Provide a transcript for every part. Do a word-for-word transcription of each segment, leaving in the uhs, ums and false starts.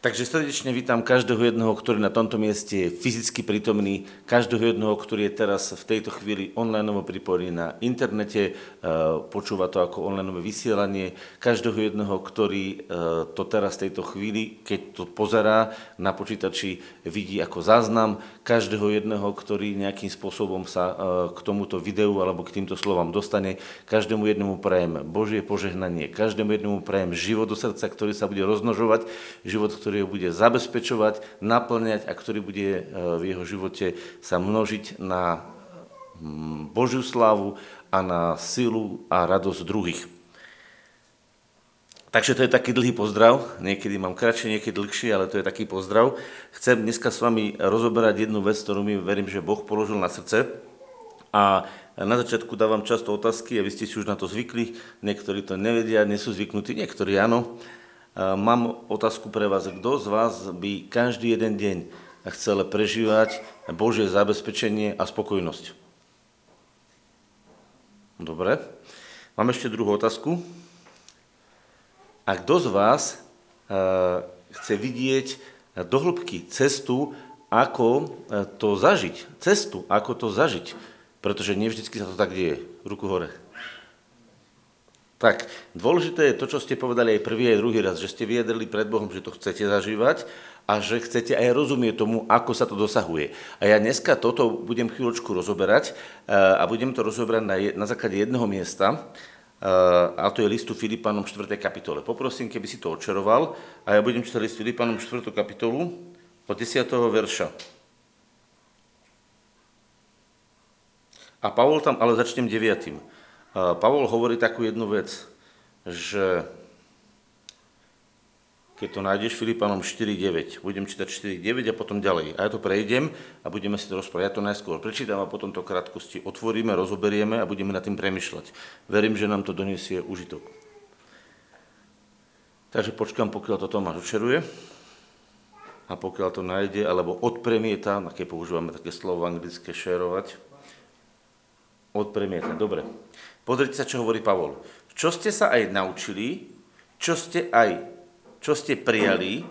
Takže srdečne vítam každého jedného, ktorý na tomto mieste je fyzicky prítomný, každého jedného, ktorý je teraz v tejto chvíli online pripojený na internete, počúva to ako online vysielanie, každého jedného, ktorý to teraz v tejto chvíli, keď to pozerá na počítači, vidí ako záznam, každého jedného, ktorý nejakým spôsobom sa k tomuto videu alebo k týmto slovám dostane, každému jednému prajem Božie požehnanie, každému jednému prajem život do srdca, ktorý sa bude rozmnožovať, život, ktorý ktorý ho bude zabezpečovať, naplňať a ktorý bude v jeho živote sa množiť na Božiu slávu a na silu a radosť druhých. Takže to je taký dlhý pozdrav, niekedy mám kratšie, niekedy dlhšie, ale to je taký pozdrav. Chcem dneska s vami rozoberať jednu vec, ktorú mi verím, že Boh položil na srdce. A na začiatku dávam často otázky a vy ste si už na to zvykli, niektorí to nevedia, nie sú zvyknutí, niektorí áno. Mám otázku pre vás, kto z vás by každý jeden deň chcel prežívať Božie zabezpečenie a spokojnosť? Dobre. Mám ešte druhú otázku. A kto z vás chce vidieť do hĺbky cestu, ako to zažiť? Cestu, ako to zažiť? Pretože nevždy sa to tak deje. Ruku hore. Tak, dôležité je to, čo ste povedali aj prvý, aj druhý raz, že ste vyjadrili pred Bohom, že to chcete zažívať a že chcete aj rozumieť tomu, ako sa to dosahuje. A ja dneska toto budem chvíľočku rozoberať a budem to rozoberať na, na základe jedného miesta, a to je listu Filipanom štvrtej kapitole. Poprosím, keby si to odčeroval a ja budem čítať list Filipanom štvrtú kapitolu od desiateho verša. A Pavol tam, ale začnem deviatym. Pavol hovorí takú jednu vec, že keď to nájdeš Filipanom štyri deväť, budem čítať štyri deväť a potom ďalej. A ja to prejdem a budeme si to rozprávať. Ja to najskôr prečítam a potom to krátkosti otvoríme, rozoberieme a budeme nad tým premýšľať. Verím, že nám to doniesie užitok. Takže počkám, pokiaľ to Tomáš očeruje a pokiaľ to nájde, alebo odpremieta, aké používame také slovo anglické, šerovať. Odpremieta, dobre. Pozrite sa, čo hovorí Pavol. Čo ste sa aj naučili, čo ste aj, čo ste prijali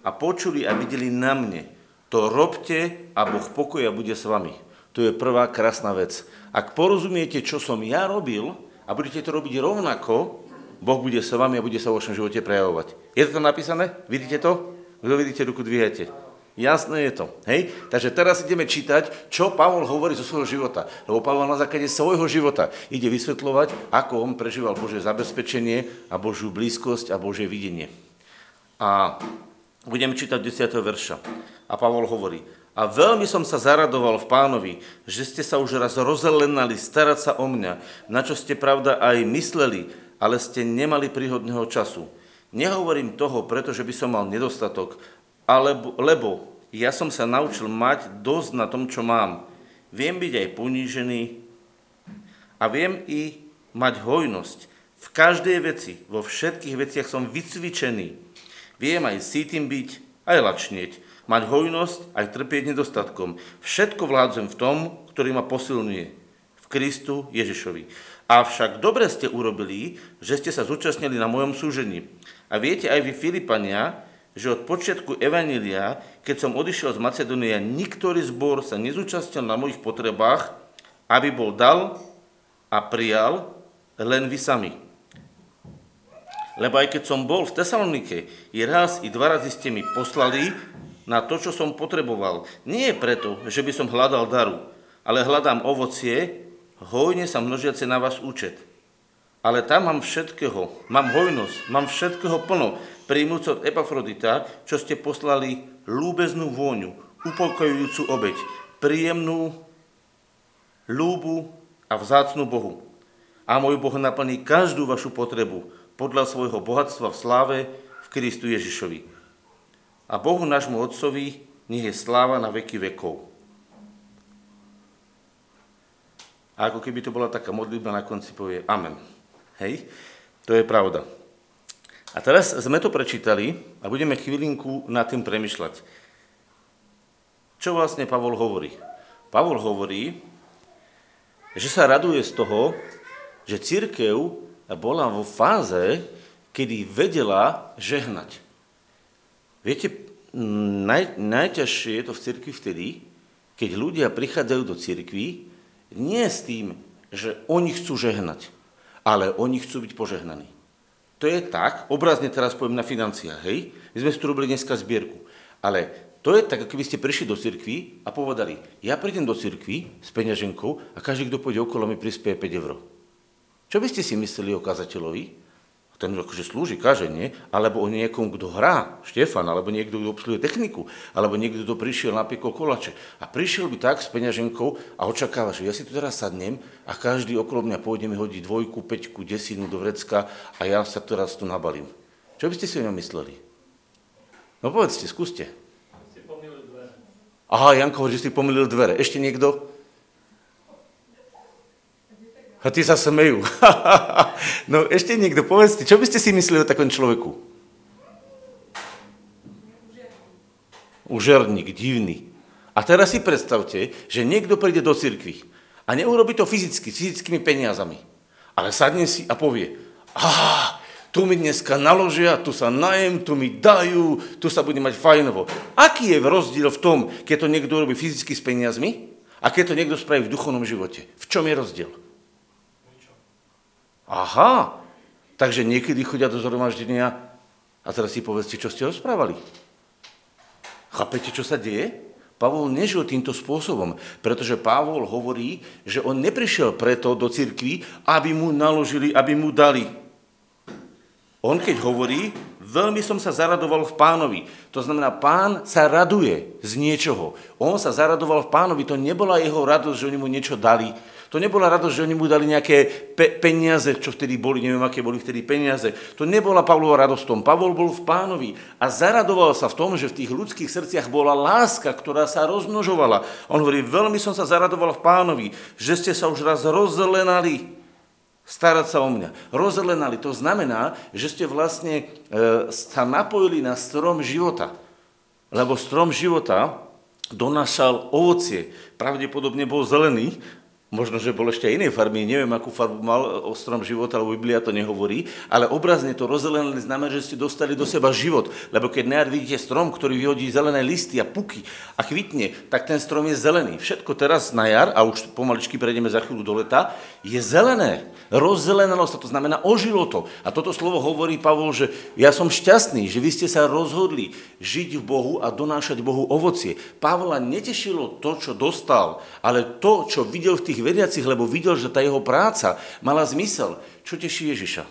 a počuli a videli na mne, to robte a Boh pokoja bude s vami. To je prvá krásna vec. Ak porozumiete, čo som ja robil a budete to robiť rovnako, Boh bude s vami a bude sa vo vašom živote prejavovať. Je to tam napísané? Vidíte to? Kto vidíte, ruku dvíhate. Jasné je to, hej? Takže teraz ideme čítať, čo Pavol hovorí zo svojho života. Lebo Pavol na základe svojho života ide vysvetľovať, ako on prežíval Božie zabezpečenie a Božiu blízkosť a Božie videnie. A budeme čítať desiateho verša. A Pavol hovorí: A veľmi som sa zaradoval v Pánovi, že ste sa už raz rozelenali starať sa o mňa, na čo ste pravda aj mysleli, ale ste nemali príhodného času. Nehovorím toho, pretože by som mal nedostatok, Alebo, lebo ja som sa naučil mať dosť na tom, čo mám. Viem byť aj ponížený a viem i mať hojnosť. V každej veci, vo všetkých veciach som vycvičený. Viem aj sýtym byť, aj lačnieť. Mať hojnosť, aj trpieť nedostatkom. Všetko vládzem v tom, ktorý ma posilňuje. V Kristu Ježišovi. Avšak dobre ste urobili, že ste sa zúčastnili na mojom súžení. A viete aj vy, Filipania, že od počiatku Evanília, keď som odišiel z Macedónia, niktorý zbor sa nezúčastnil na mojich potrebách, aby bol dal a prijal len vy sami. Lebo aj keď som bol v Tesalonike, i raz, i dva razy ste mi poslali na to, čo som potreboval. Nie preto, že by som hľadal daru, ale hľadám ovocie, hojne sa množiace na váš účet. Ale tam mám všetkého, mám hojnosť, mám všetkého plno, príjmúc od Epafrodita, čo ste poslali ľúbeznú vôňu, upokojujúcu obeť, príjemnú, ľúbu a vzácnu Bohu. A môj Boh naplní každú vašu potrebu podľa svojho bohatstva v sláve v Kristu Ježišovi. A Bohu nášmu Otcovi nech je sláva na veky vekov. A ako keby to bola taká modlitba, na konci povie amen. Hej, to je pravda. A teraz sme to prečítali a budeme chvílinku nad tým premyšľať. Čo vlastne Pavol hovorí? Pavol hovorí, že sa raduje z toho, že cirkev bola vo fáze, kedy vedela žehnať. Viete, naj, najťažšie je to v cirkvi vtedy, keď ľudia prichádzajú do cirkvi nie s tým, že oni chcú žehnať, ale oni chcú byť požehnaní. To je tak, obrazne teraz poviem na financiách, hej, my sme si tu robili dneska zbierku, ale to je tak, keby ste prišli do cirkvi a povedali, ja prídem do cirkvi s peňaženkou a každý, kto pôjde okolo, mi prispieje päť eur. Čo by ste si mysleli o kazateľovi? Ten akože slúži, káže, nie? Alebo o niekom, kto hrá, Štefan, alebo niekto, kto obsluhuje techniku, alebo niekto, kto prišiel na piekol koláče a prišiel by tak s peňaženkou a očakáva, že ja si tu teraz sadnem a každý okolo mňa pôjde mi hodiť dvojku, peťku, desinu do vrecka a ja sa teraz tu nabalím. Čo by ste si o ňom mysleli? No povedzte, skúste. Si pomýlil dvere. Aha, Janko, že si pomýlil dvere. Ešte niekto? A tí sa smejú. No ešte niekto, povedzte, čo by ste si mysleli o takom človeku? Užerník, divný. A teraz si predstavte, že niekto príde do cirkvi a neurobi to fyzicky, s fyzickými peniazami, ale sadne si a povie, aha, tu mi dneska naložia, tu sa najem, tu mi dajú, tu sa bude mať fajnovo. Aký je rozdiel v tom, keď to niekto robí fyzicky s peniazmi a keď to niekto spraví v duchovnom živote? V čom je rozdiel? Aha, takže niekedy chodia do zhromaždenia a teraz si povedzte, čo ste rozprávali. Chápete, čo sa deje? Pavol nežil týmto spôsobom, pretože Pavol hovorí, že on neprišiel preto do cirkvi, aby mu naložili, aby mu dali. On keď hovorí, veľmi som sa zaradoval v Pánovi. To znamená, Pán sa raduje z niečoho. On sa zaradoval v Pánovi. To nebola jeho radosť, že oni mu niečo dali. To nebola radosť, že oni mu dali nejaké pe- peniaze, čo vtedy boli, neviem, aké boli vtedy peniaze. To nebola Pavlova radosť v tom. Pavol bol v Pánovi a zaradoval sa v tom, že v tých ľudských srdciach bola láska, ktorá sa rozmnožovala. On hovorí, veľmi som sa zaradoval v Pánovi, že ste sa už raz rozzelenali. Starať sa o mňa. Rozzelenali, to znamená, že ste vlastne e, sa napojili na strom života. Lebo strom života donášal ovocie. Pravdepodobne bol zelený, možno, že bol ešte inej farby, neviem, akú farbu mal strom života, lebo Biblia to nehovorí, ale obrazne to rozzelenali znamená, že ste dostali do seba život. Lebo keď najar vidíte strom, ktorý vyhodí zelené listy a puky a kvitne, tak ten strom je zelený. Všetko teraz na jar, a už pomaličky prejdeme za chvíľu do leta, je zelené. Rozzelenalo sa, to znamená ožilo to. A toto slovo hovorí Pavol, že ja som šťastný, že vy ste sa rozhodli žiť v Bohu a donášať Bohu ovocie. Pavla netešilo to, čo dostal, ale to, čo videl v tých veriacich, lebo videl, že tá jeho práca mala zmysel. Čo teší Ježiša?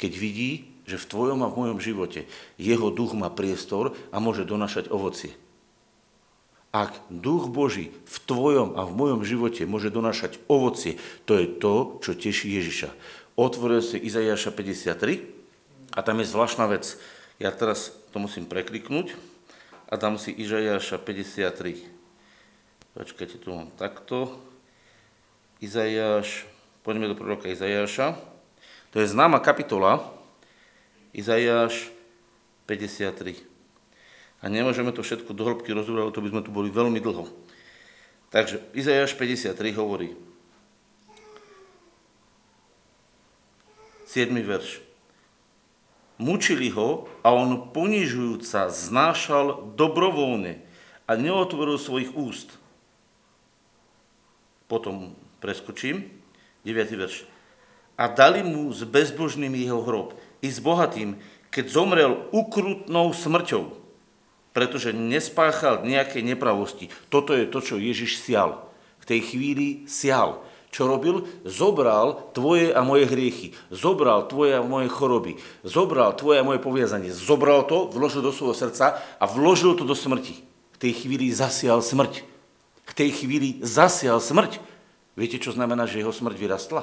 Keď vidí, že v tvojom a v mojom živote jeho duch má priestor a môže donášať ovocie. Ak Duch Boží v tvojom a v mojom živote môže donášať ovocie, to je to, čo teší Ježiša. Otvoril si Izaiáša päťdesiattri a tam je zvláštna vec. Ja teraz to musím prekliknúť a dám si Izaiáša päťdesiattri. Počkajte, tu mám takto. Izaiáš, poďme do proroka Izaiáša. To je známa kapitola. Izaiáš päťdesiattri. A nemôžeme to všetko do hĺbky rozobrať, to by sme tu boli veľmi dlho. Takže Izaiáš päťdesiattri hovorí. siedmy verš. Mučili ho a on ponižujúca znášal dobrovoľne a neotvoril svojich úst. Potom preskočím. deviaty verš. A dali mu s bezbožným jeho hrob i s bohatým, keď zomrel ukrutnou smrťou, pretože nespáchal nejakej nepravosti. Toto je to, čo Ježiš sial. V tej chvíli sial. Čo robil? Zobral tvoje a moje hriechy. Zobral tvoje a moje choroby. Zobral tvoje a moje poviazanie. Zobral to, vložil do svojho srdca a vložil to do smrti. V tej chvíli zasial smrť. V tej chvíli zasial smrť. Viete, čo znamená, že jeho smrť vyrastla?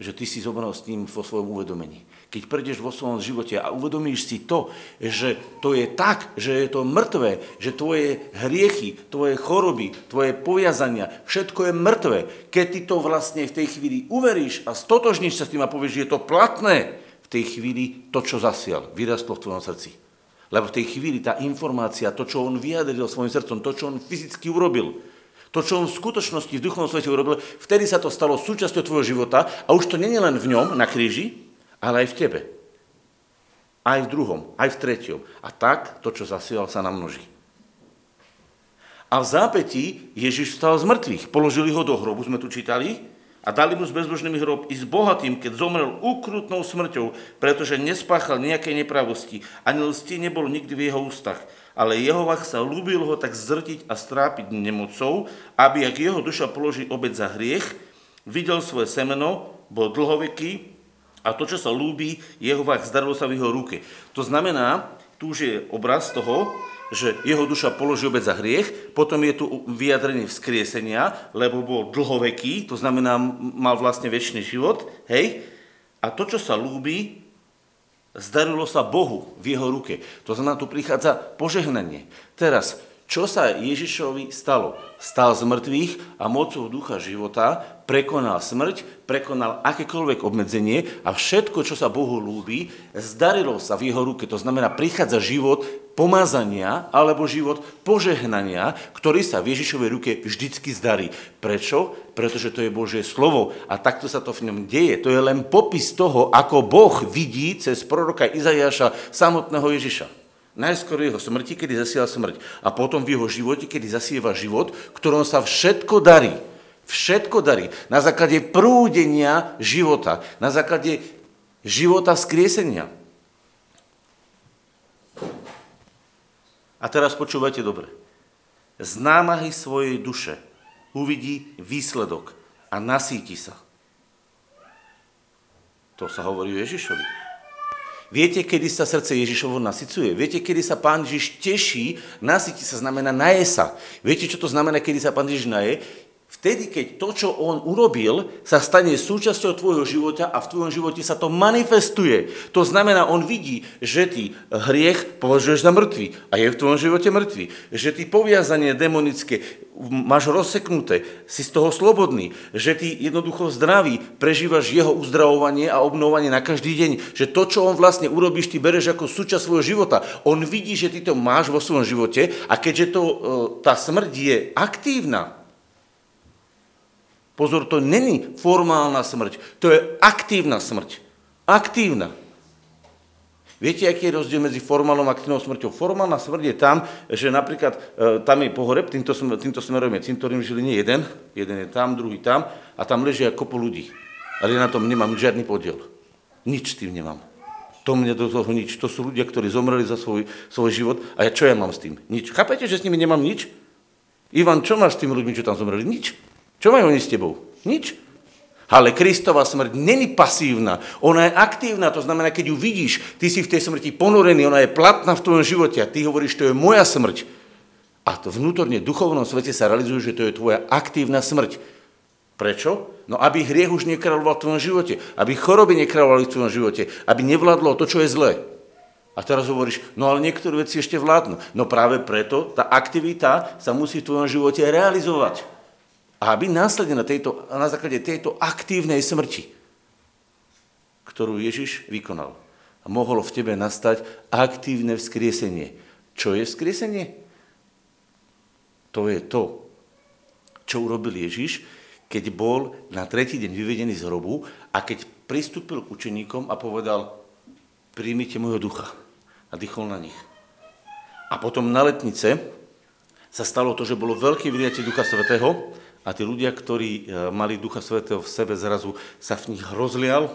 Že ty si zobral s ním vo svojom uvedomení. Keď prídeš vo svojom živote a uvedomíš si to, že to je tak, že je to mŕtvé, že tvoje hriechy, tvoje choroby, tvoje poviazania, všetko je mŕtvé. Keď ty to vlastne v tej chvíli uveríš a stotožníš sa s tým a povieš, že je to platné, v tej chvíli to, čo zasial, vyrastlo v tvojom srdci. Lebo v tej chvíli tá informácia, to, čo on vyjadril svojim srdcom, to, čo on fyzicky urobil, to, čo on v skutočnosti v duchovnom svete urobil, vtedy sa to stalo súčasťou tvojho života a už to nie je len v ňom, na kríži, ale aj v tebe. aj v druhom, aj v treťom. A tak to, čo zasieval, sa namnoží. A v zápätí Ježiš vstal z mŕtvych. Položili ho do hrobu, sme tu čítali, a dali mu s bezbožnými hrob i s bohatým, keď zomrel ukrutnou smrťou, pretože nespáchal nejakej nepravosti. Ani lstí nebol nikdy v jeho ústach. Ale Jehovah sa ľúbil ho tak zrtiť a strápiť nemocou, aby, ak jeho duša položí obeť za hriech, videl svoje semeno, bol dlhoveký a to, čo sa ľúbi, Jehovah, zdarilo sa v jeho ruke. To znamená, tu už je obraz toho, že jeho duša položí obeť za hriech, potom je tu vyjadrenie vzkriesenia, lebo bol dlhoveký, to znamená, mal vlastne večný život, hej, a to, čo sa ľúbi, zdarilo sa Bohu v jeho ruke. To znamená, tu prichádza požehnanie. Teraz, čo sa Ježišovi stalo? Stal z mŕtvych a mocou ducha života prekonal smrť, prekonal akékoľvek obmedzenie a všetko, čo sa Bohu ľúbi, zdarilo sa v jeho ruke. To znamená, prichádza život pomazania alebo život požehnania, ktorý sa v Ježišovej ruke vždycky zdarí. Prečo? Pretože to je Božie slovo a takto sa to v ňom deje. To je len popis toho, ako Boh vidí cez proroka Izaiáša samotného Ježiša. Najskôr v jeho smrti, kedy zasiela smrť, a potom v jeho živote, kedy zasieva život, ktorom sa všetko darí. Všetko darí. Na základe prúdenia života. Na základe života vzkriesenia. A teraz počúvajte dobre. Z námahy svojej duše uvidí výsledok a nasíti sa. To sa hovorí Ježišovi. Viete, kedy sa srdce Ježišovo nasycuje? Viete, kedy sa Pán Ježiš teší? Nasytí sa znamená naje sa. Viete, čo to znamená, kedy sa Pán Ježiš naje? Vtedy, keď to, čo on urobil, sa stane súčasťou tvojho života a v tvojom živote sa to manifestuje. To znamená, on vidí, že ty hriech považuješ za mŕtvy a je v tvojom živote mŕtvy. Že ty poviazanie demonické máš rozseknuté, si z toho slobodný, že ty jednoducho zdravý, prežívaš jeho uzdravovanie a obnovovanie na každý deň, že to, čo on vlastne urobíš, ty bereš ako súčasť svojho života. On vidí, že ty to máš vo svojom živote a keďže to, tá smrť je aktívna, pozor, to není formálna smrť, to je aktívna smrť. Aktívna. Viete, aký je rozdiel medzi formálnou a aktívnou smrťou? Formálna smrť je tam, že napríklad e, tam je pohreb, týmto, týmto smerom je cintorín v Žiline jeden, jeden je tam, druhý tam a tam ležia kopu ľudí. Ale ja na tom nemám žiadny podiel. Nič s tým nemám. To mne do toho nič. To sú ľudia, ktorí zomreli za svoj, svoj život a ja, čo ja mám s tým? Nič. Chápete, že s nimi nemám nič? Ivan, čo máš s tými ľuďmi, čo tam zomreli? Nič. Čo majú oni s tebou? Nič. Ale Kristova smrť není pasívna, ona je aktívna, to znamená, keď ju vidíš, ty si v tej smrti ponorený, ona je platná v tvojom živote a ty hovoríš, to je moja smrť. A to vnútorne v duchovnom svete sa realizuje, že to je tvoja aktívna smrť. Prečo? No aby hriech už nekráľoval v tvojom živote, aby choroby nekráľovali v tvojom živote, aby nevládlo to, čo je zlé. A teraz hovoríš, no ale niektoré veci ešte vládnu. No práve preto tá aktivita sa musí v tvojom živote realizovať. Aby následne na, tejto, na základe tejto aktívnej smrti, ktorú Ježiš vykonal, mohlo v tebe nastať aktívne vzkriesenie. Čo je vzkriesenie? To je to, čo urobil Ježiš, keď bol na tretí deň vyvedený z hrobu a keď pristúpil k učeníkom a povedal, príjmite môjho ducha. A dýchol na nich. A potom na letnice sa stalo to, že bolo veľké vyliatie Ducha Svätého. A tí ľudia, ktorí mali Ducha Svätého v sebe, zrazu sa v nich rozlial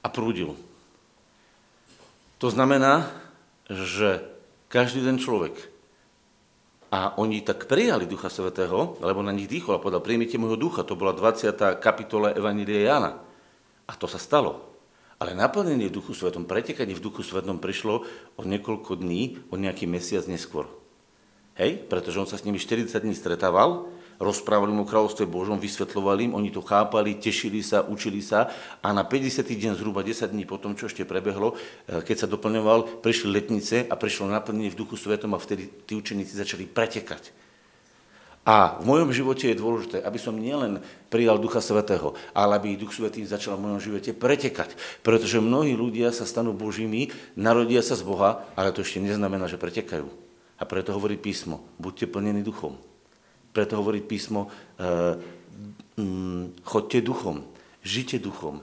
a prúdil. To znamená, že každý ten človek, a oni tak prijali Ducha Svätého, lebo na nich dýchol a povedal, prijmite môjho ducha, to bola dvadsiata kapitola Evanjelia Jána. A to sa stalo. Ale naplnenie v Duchu Svätom, pretekanie v Duchu Svätom prišlo o niekoľko dní, o nejaký mesiac neskôr. Hej, pretože on sa s nimi štyridsať dní stretával, rozprávali mu o kráľovstve Božom, vysvetľovali im, oni to chápali, tešili sa, učili sa a na päťdesiaty deň, zhruba desať dní po tom, čo ešte prebehlo, keď sa doplňoval, prišli letnice a prišlo naplnenie v Duchu Svätom a vtedy tí učeníci začali pretekať. A v mojom živote je dôležité, aby som nielen prijal Ducha Svätého, ale aby Duch Svätý začal v mojom živote pretekať. Pretože mnohí ľudia sa stanú Božími, narodia sa z Boha, ale to ešte neznamená, že pretekajú. A preto hovorí písmo, buďte plnení duchom. Preto hovorí písmo, eh, hm, choďte duchom, žite duchom.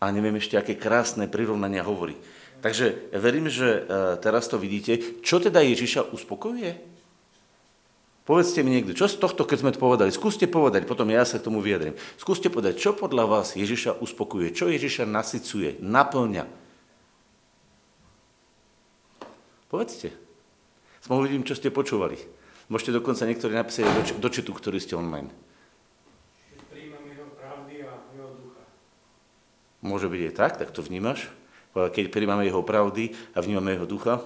A neviem ešte, aké krásne prirovnania hovorí. Takže verím, že teraz to vidíte. Čo teda Ježiša uspokojuje? Povedzte mi niekde, čo z tohto, keď sme to povedali, skúste povedať, potom ja sa k tomu vyjadrím. Skúste povedať, čo podľa vás Ježiša uspokojuje, čo Ježiša nasycuje, naplňa. Povedzte. Spolu vidím, čo ste počúvali. Môžete dokonca niektorí napísať do čitu, ktorý ste online. Že príjmam jeho pravdy a jeho ducha. Môže byť aj tak, tak to vnímaš. Keď príjmame jeho pravdy a vnímame jeho ducha.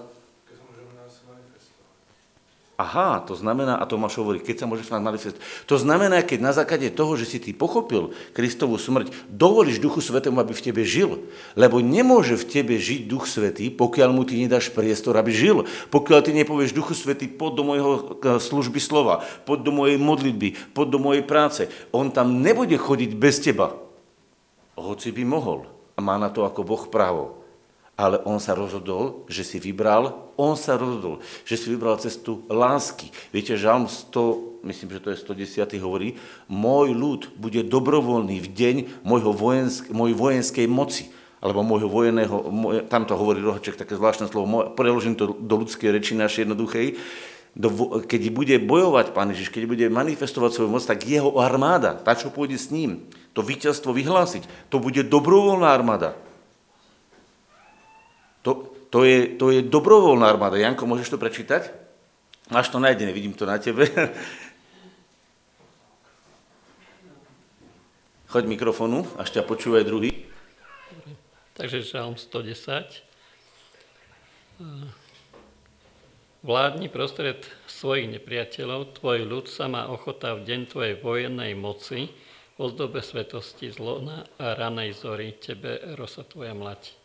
Aha, to znamená, a Tomáš hovorí, keď sa môže v nás manifestovať. To znamená, keď na základe toho, že si ty pochopil Kristovú smrť, dovolíš Duchu Svätému, aby v tebe žil. Lebo nemôže v tebe žiť Duch Svätý, pokiaľ mu ty nedáš priestor, aby žil. Pokiaľ ty nepovieš Duchu Svätý, pod do mojej služby slova, pod do mojej modlitby, pod do mojej práce. On tam nebude chodiť bez teba. Hoci by mohol. A má na to ako Boh právo. Ale on sa rozhodol, že si vybral, on sa rozhodol, že si vybral cestu lásky. Viete, žalm sto, myslím, že to je sto desať hovorí, môj ľud bude dobrovoľný v deň mojho vojensk- mojej vojenskej moci, alebo môjho vojeného, moj, tam to hovorí Rohoček, také zvláštne slovo, moj, preložím to do ľudskej reči našej jednoduchej, do, keď bude bojovať Pán Ježiš, keď bude manifestovať svoju moc, tak jeho armáda, tá, čo pôjde s ním, to víťazstvo vyhlásiť, to bude dobrovoľná armáda. To, to, je, to je dobrovoľná armáda. Janko, môžeš to prečítať? Máš to nájdené, vidím to na tebe. Choď mikrofónu, až ťa počúvaj druhý. Takže žalm sto desať. Vládni prostred svojich nepriateľov, tvoj ľud sa má ochota v deň tvojej vojennej moci, v ozdobe svetosti zlona a ranej zory tebe rosa tvoja mlati.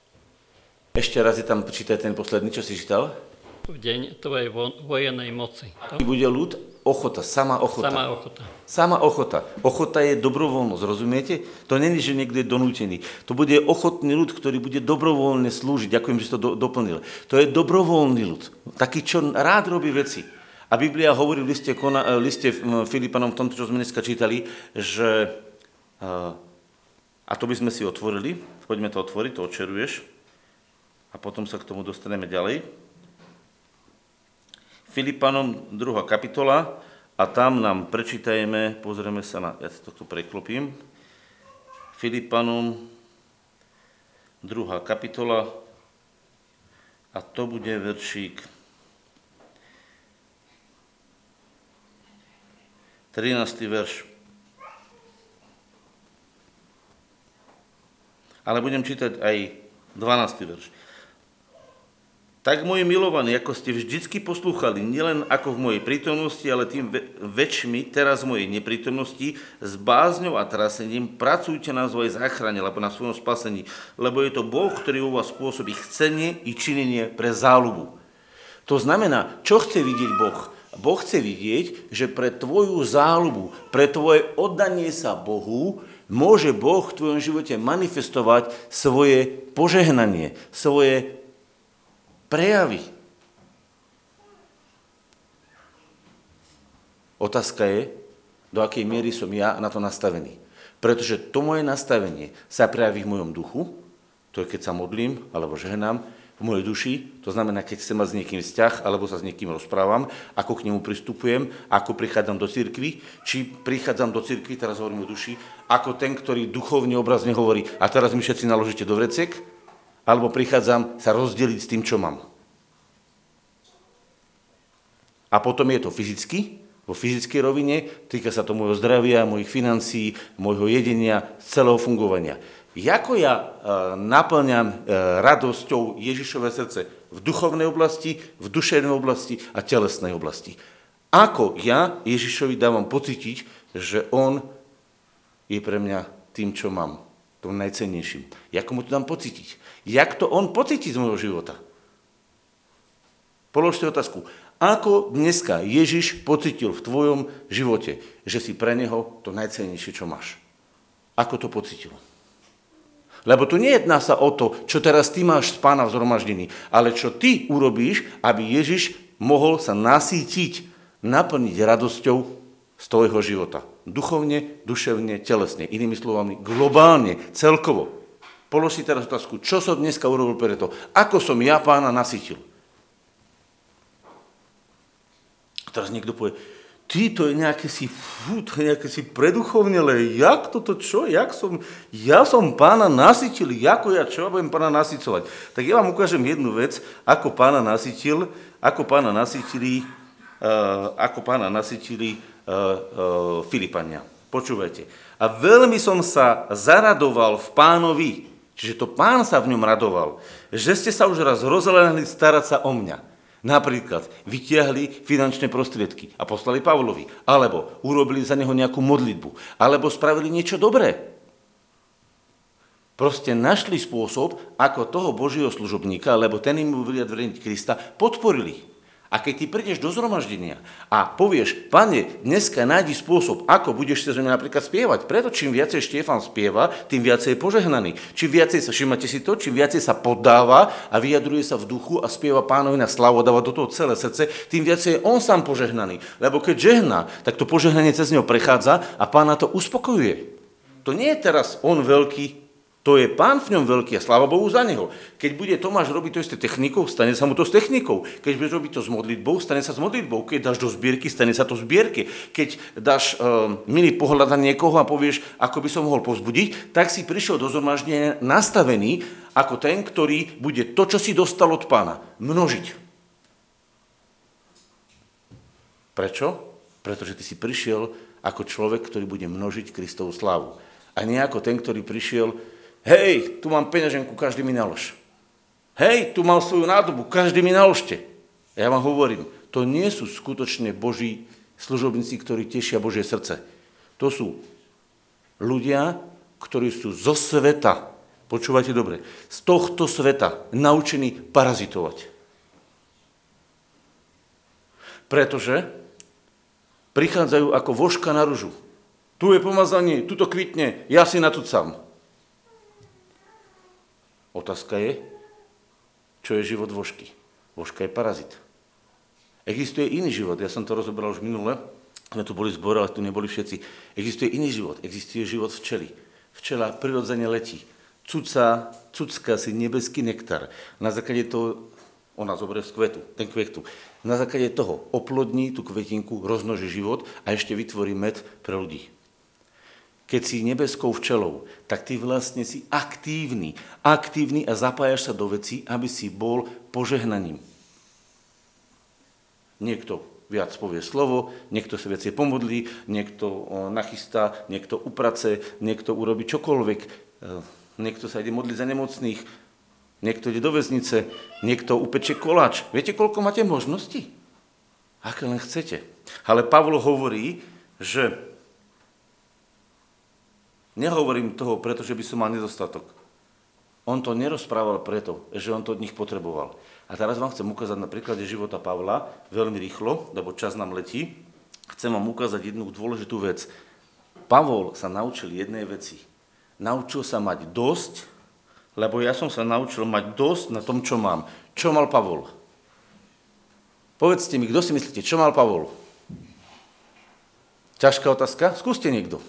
Ešte raz je tam čítať ten posledný, čo si čítal? V deň tvojej vojenej moci. Aký bude ľud? Ochota, sama ochota. Sama ochota. Sama ochota. Ochota je dobrovoľnosť, rozumiete? To není, že niekto je donútený. To bude ochotný ľud, ktorý bude dobrovoľne slúžiť. Ďakujem, že si to do, doplnil. To je dobrovoľný ľud. Taký, čo rád robí veci. A Biblia hovorí v liste, Kona, liste Filipanom, v tomto, čo sme dneska čítali, že... A to by sme si otvorili. Poďme to otvoriť, to odčeruješ. A potom sa k tomu dostaneme ďalej. Filipanom druhá kapitola a tam nám prečítajme, pozrieme sa na, ja to tu preklopím. Filipanom druhá kapitola a to bude veršík trinásty verš. Ale budem čítať aj dvanásty verš. Tak, moji milovaní, ako ste vždycky poslúchali, nielen ako v mojej prítomnosti, ale tým väčšmi, teraz v mojej neprítomnosti, s bázňou a trasením, pracujte na svojej záchrane, alebo na svojom spasení, lebo je to Boh, ktorý u vás spôsobí chcenie i činenie pre záľubu. To znamená, čo chce vidieť Boh? Boh chce vidieť, že pre tvoju záľubu, pre tvoje oddanie sa Bohu, môže Boh v tvojom živote manifestovať svoje požehnanie, svoje prejavy. Otázka je, do akej miery som ja na to nastavený. Pretože to moje nastavenie sa prejaví v mojom duchu, to je keď sa modlím alebo žehnám, v mojej duši, to znamená, keď chcem mať s niekým vzťah alebo sa s niekým rozprávam, ako k nemu pristupujem, ako prichádzam do cirkvi, či prichádzam do cirkvi, teraz hovorím o duši, ako ten, ktorý duchovne obrazne hovorí, a teraz mi všetci naložíte do vreciek, alebo prichádzam sa rozdeliť s tým, čo mám. A potom je to fyzicky, vo fyzickej rovine, týka sa to môjho zdravia, mojich financií, môjho jedenia, celého fungovania. Ako ja e, naplňam e, radosťou Ježišové srdce v duchovnej oblasti, v duševnej oblasti a telesnej oblasti. Ako ja Ježišovi dávam pocítiť, že on je pre mňa tým, čo mám, tom najcennejším. Ako mu to dám pocítiť? Jak to on pocíti z môjho života? Položte otázku. Ako dneska Ježiš pocítil v tvojom živote, že si pre neho to najcennejšie, čo máš? Ako to pocítil? Lebo tu nejedná sa o to, čo teraz ty máš z Pána v zhromaždení, ale čo ty urobíš, aby Ježiš mohol sa nasýtiť, naplniť radosťou z tvojho života. Duchovne, duševne, telesne. Inými slovami, globálne, celkovo. Polož si teraz otázku, čo som dneska urobil pre to? Ako som ja pána nasytil? Teraz niekto povie, ty to je nejaké si, fú, to je nejaké si preduchovne, ale jak toto čo? Jak som, ja som pána nasytil, ako ja čo budem pána nasycovať? Tak ja vám ukážem jednu vec, ako pána nasytil, ako pána nasytili, uh, ako pána nasytili uh, uh, Filipania. Počúvajte. A veľmi som sa zaradoval v pánovi. Čiže to pán sa v ňom radoval, že ste sa už raz rozlenili starať sa o mňa. Napríklad vytiahli finančné prostriedky a poslali Pavlovi, alebo urobili za neho nejakú modlitbu, alebo spravili niečo dobré. Proste našli spôsob, ako toho Božieho služobníka, lebo ten im uvilia dvereniť Krista, podporili. A keď ty prídeš do zhromaždenia a povieš, pane, dneska nájdi spôsob, ako budeš sa napríklad spievať. Preto čím viacej Štefan spieva, tým viacej je požehnaný. Čím viacej sa, všimnete si to, čím viacej sa podáva a vyjadruje sa v duchu a spieva pánovi na slavu, dáva do toho celé srdce, tým viacej je on sám požehnaný. Lebo keď žehná, tak to požehnanie cez neho prechádza a pána to uspokojuje. To nie je teraz on veľký, to je pán v ňom veľký a sláva Bohu za neho. Keď bude Tomáš robiť to isté technikou, stane sa mu to s technikou. Keď bude robiť to s modlitbou, stane sa s modlitbou. Keď dáš do zbierky, stane sa to zbierke. Keď dáš um, milý pohľad na niekoho a povieš, ako by som mohol povzbudiť, tak si prišiel do zhromaždenia nastavený ako ten, ktorý bude to, čo si dostal od pána, množiť. Prečo? Pretože ty si prišiel ako človek, ktorý bude množiť Kristovu slávu. A nie ako ten, ktorý prišiel, hej, tu mám peňaženku, každý mi nalož. Hej, tu mám svoju nádobu, každý mi naložte. Ja vám hovorím, to nie sú skutočne Boží služobníci, ktorí tešia Božie srdce. To sú ľudia, ktorí sú zo sveta, počúvajte dobre, z tohto sveta naučení parazitovať. Pretože prichádzajú ako voška na ružu. Tu je pomazanie, tu to kvitne, ja si natucam. Otázka je, čo je život vožky. Vožka je parazit. Existuje iný život, ja som to rozoberal už minule, sme tu boli zbor, ale tu neboli všetci. Existuje iný život, existuje život včely. Včela prirodzene letí. Cuca, cucka si nebeský nektar. Na základe toho, ona zoberie z kvetu, ten kvetu. Na základe toho oplodní tú kvetinku, rozmnoží život a ešte vytvorí med pre ľudí. Keď si nebeskou včelou, tak ty vlastne si aktívny. Aktívny a zapájaš sa do vecí, aby si bol požehnaním. Niekto viac povie slovo, niekto sa viacej pomodlí, niekto nachystá, niekto uprace, niekto urobí čokoľvek, niekto sa ide modliť za nemocných, niekto ide do väznice, niekto upeče koláč. Viete, koľko máte možností? Aké len chcete. Ale Pavol hovorí, že... Nehovorím toho, pretože by som mal nedostatok. On to nerozprával preto, že on to od nich potreboval. A teraz vám chcem ukázať na príklade života Pavla, veľmi rýchlo, lebo čas nám letí. Chcem vám ukázať jednu dôležitú vec. Pavol sa naučil jednej veci. Naučil sa mať dosť, lebo ja som sa naučil mať dosť na tom, čo mám. Čo mal Pavol? Povedzte mi, kto si myslíte, čo mal Pavol? Ťažká otázka? Skúste niekto.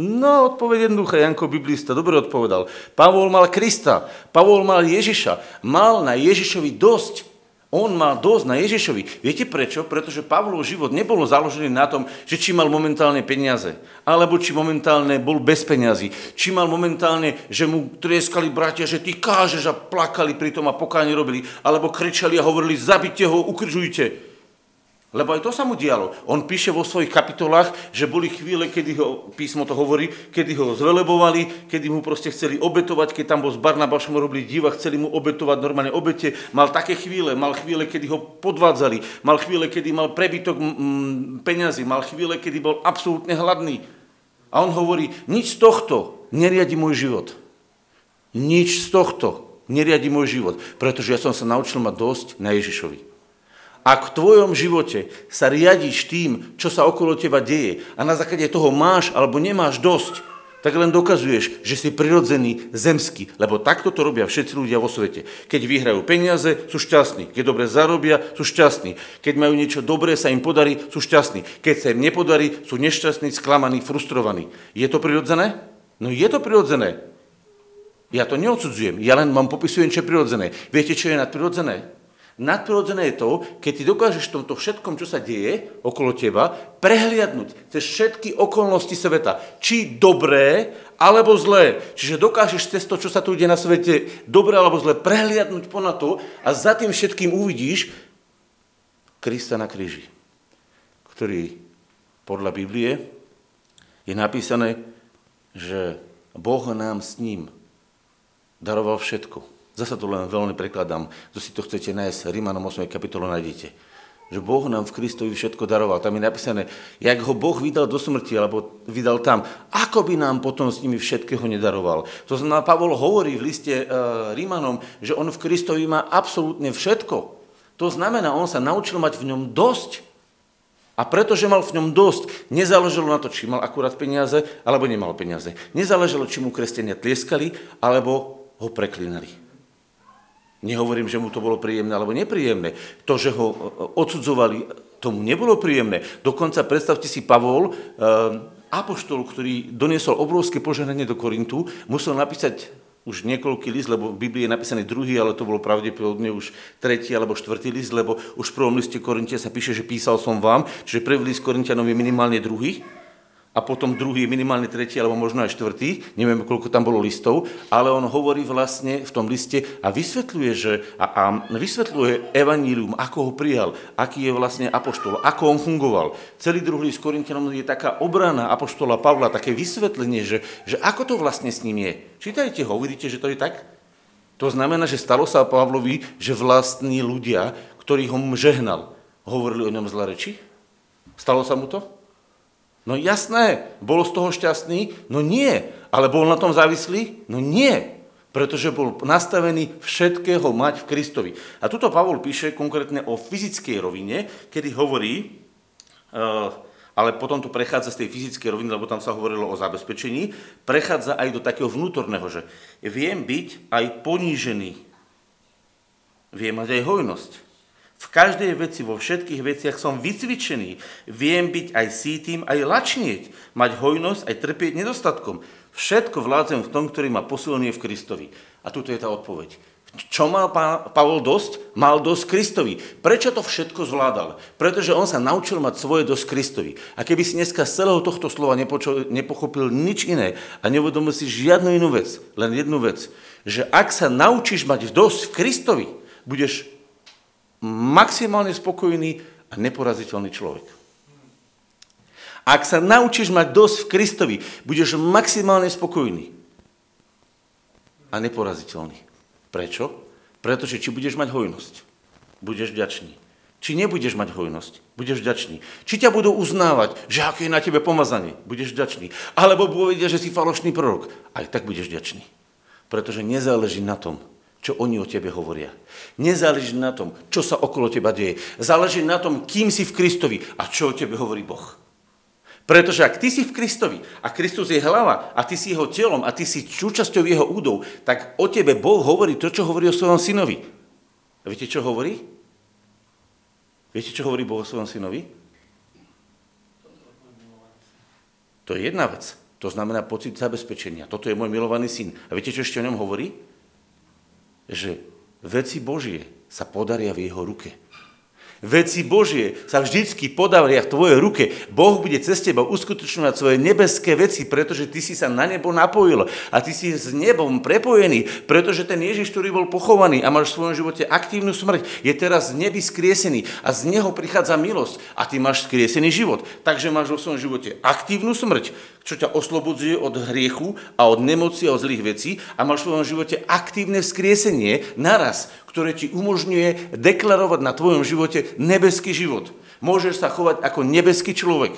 No, odpoveď jednoduchá, Janko, biblista, dobre odpovedal. Pavol mal Krista, Pavol mal Ježiša, mal na Ježišovi dosť. On mal dosť na Ježišovi. Viete prečo? Pretože Pavlov život nebolo založený na tom, že či mal momentálne peniaze, alebo či momentálne bol bez peniazy, či mal momentálne, že mu trieskali bratia, že ty kážeš a plakali pri tom a pokánie robili, alebo kričali a hovorili, zabite ho, ukrižujte. Lebo aj to sa mu dialo. On píše vo svojich kapitolách, že boli chvíle, kedy ho, písmo to hovorí, kedy ho zvelebovali, kedy mu proste chceli obetovať, keď tam bol s Barnabášom, robili diva, chceli mu obetovať normálne obete. Mal také chvíle, mal chvíle, kedy ho podvádzali, mal chvíle, kedy mal prebytok mm, peňazí, mal chvíle, kedy bol absolútne hladný. A on hovorí, nič z tohto neriadi môj život. Nič z tohto neriadi môj život, pretože ja som sa naučil mať dosť na Ježišovi. Ak v tvojom živote sa riadiš tým, čo sa okolo teba deje a na základe toho máš alebo nemáš dosť, tak len dokazuješ, že si prirodzený zemský, lebo takto to robia všetci ľudia vo svete. Keď vyhrajú peniaze, sú šťastní. Keď dobre zarobia, sú šťastní. Keď majú niečo dobré, sa im podarí, sú šťastní. Keď sa im nepodarí, sú nešťastní, sklamaní, frustrovaní. Je to prirodzené? No je to prirodzené. Ja to neodsudzujem, ja len vám popisujem, čo je prirodzené. Viete, čo je nadprirodzené? Nadprirodzené je to, keď ty dokážeš v tomto všetkom, čo sa deje okolo teba, prehliadnúť cez všetky okolnosti sveta. Či dobré, alebo zlé. Čiže dokážeš cez to, čo sa tu ide na svete, dobré alebo zlé, prehliadnúť ponad to a za tým všetkým uvidíš Krista na kríži, ktorý podľa Biblie je napísané, že Boh nám s ním daroval všetko. Zasa to len veľmi prekladám. Kto si to chcete nájsť, Rimanom ôsmej kapitolu nájdete. Že Boh nám v Kristovi všetko daroval. Tam je napísané, jak ho Boh vydal do smrti, alebo vydal tam. Ako by nám potom s nimi všetkého nedaroval? To znamená, Pavol hovorí v liste e, Rimanom, že on v Kristovi má absolútne všetko. To znamená, on sa naučil mať v ňom dosť. A pretože mal v ňom dosť, nezáleželo na to, či mal akurát peniaze, alebo nemal peniaze. Nezáleželo, či mu kresťania tlieskali, alebo ho preklínali. Nehovorím, že mu to bolo príjemné alebo nepríjemné. To, že ho odsudzovali, tomu nebolo príjemné. Dokonca predstavte si Pavol, apoštol, ktorý doniesol obrovské požehnanie do Korintu, musel napísať už niekoľký list, lebo v Biblii je napísaný druhý, ale to bolo pravdepodobne už tretí alebo štvrtý list, lebo už v prvom liste Korintia sa píše, že písal som vám, čiže prvý list Korintianom je minimálne druhý a potom druhý je minimálne tretí alebo možno aj štvrtý, neviem, koľko tam bolo listov, ale on hovorí vlastne v tom liste a vysvetľuje, že, a, a vysvetľuje evanjelium, ako ho prijal, aký je vlastne apoštol, ako on fungoval. Celý druhý list Korintianom je taká obrana apoštola Pavla, také vysvetlenie, že, že ako to vlastne s ním je. Čítajte ho, vidíte, že to je tak? To znamená, že stalo sa Pavlovi, že vlastní ľudia, ktorí ho žehnal, hovorili o ňom zlé reči? Stalo sa mu to? No jasné, bol z toho šťastný? No nie. Ale bol na tom závislý? No nie. Pretože bol nastavený všetkého mať v Kristovi. A tuto Pavol píše konkrétne o fyzickej rovine, kedy hovorí, uh, ale potom to prechádza z tej fyzickej roviny, lebo tam sa hovorilo o zabezpečení, prechádza aj do takého vnútorného, že viem byť aj ponížený, viem mať aj hojnosť. V každej veci, vo všetkých veciach som vycvičený, viem byť aj sýtým, aj lačnieť, mať hojnosť, aj trpieť nedostatkom. Všetko vládzem v tom, ktorý ma posilňuje v Kristovi. A tuto je tá odpoveď. Čo mal Pavol dosť? Mal dosť Kristovi. Prečo to všetko zvládal? Pretože on sa naučil mať svoje dosť Kristovi. A keby si dneska z celého tohto slova nepočul, nepochopil nič iné a neuvedomil si žiadnu inú vec, len jednu vec, že ak sa naučíš mať dosť v Kristovi, budeš maximálne spokojný a neporaziteľný človek. Ak sa naučíš mať dosť v Kristovi, budeš maximálne spokojný a neporaziteľný. Prečo? Pretože či budeš mať hojnosť, budeš vďačný. Či nebudeš mať hojnosť, budeš vďačný. Či ťa budú uznávať, že aké je na tebe pomazanie, budeš vďačný. Alebo povedia, že si falošný prorok, aj tak budeš vďačný. Pretože nezáleží na tom, čo oni o tebe hovoria. Nezáleží na tom, čo sa okolo teba deje. Záleží na tom, kým si v Kristovi a čo o tebe hovorí Boh. Pretože ak ty si v Kristovi a Kristus je hlava a ty si jeho telom a ty si súčasťou jeho údov, tak o tebe Boh hovorí to, čo hovorí o svojom synovi. A viete, čo hovorí? Viete, čo hovorí Boh o svojom synovi? To je jedna vec. To znamená pocit zabezpečenia. Toto je môj milovaný syn. A viete, čo ešte o ňom hovorí? Že veci Božie sa podaria v jeho ruke. Veci Božie sa vždycky podaria v tvojej ruke. Boh bude cez teba uskutočňovať svoje nebeské veci, pretože ty si sa na nebo napojil a ty si s nebom prepojený, pretože ten Ježiš, ktorý bol pochovaný a máš v svojom živote aktívnu smrť, je teraz z neby skriesený a z neho prichádza milosť a ty máš skriesený život. Takže máš vo svojom živote aktívnu smrť, čo ťa oslobodzuje od hriechu a od nemoci a od zlých vecí a máš v svojom živote aktívne vzkriesenie naraz, ktoré ti umožňuje deklarovať na tvojom živote nebeský život. Môžeš sa chovať ako nebeský človek.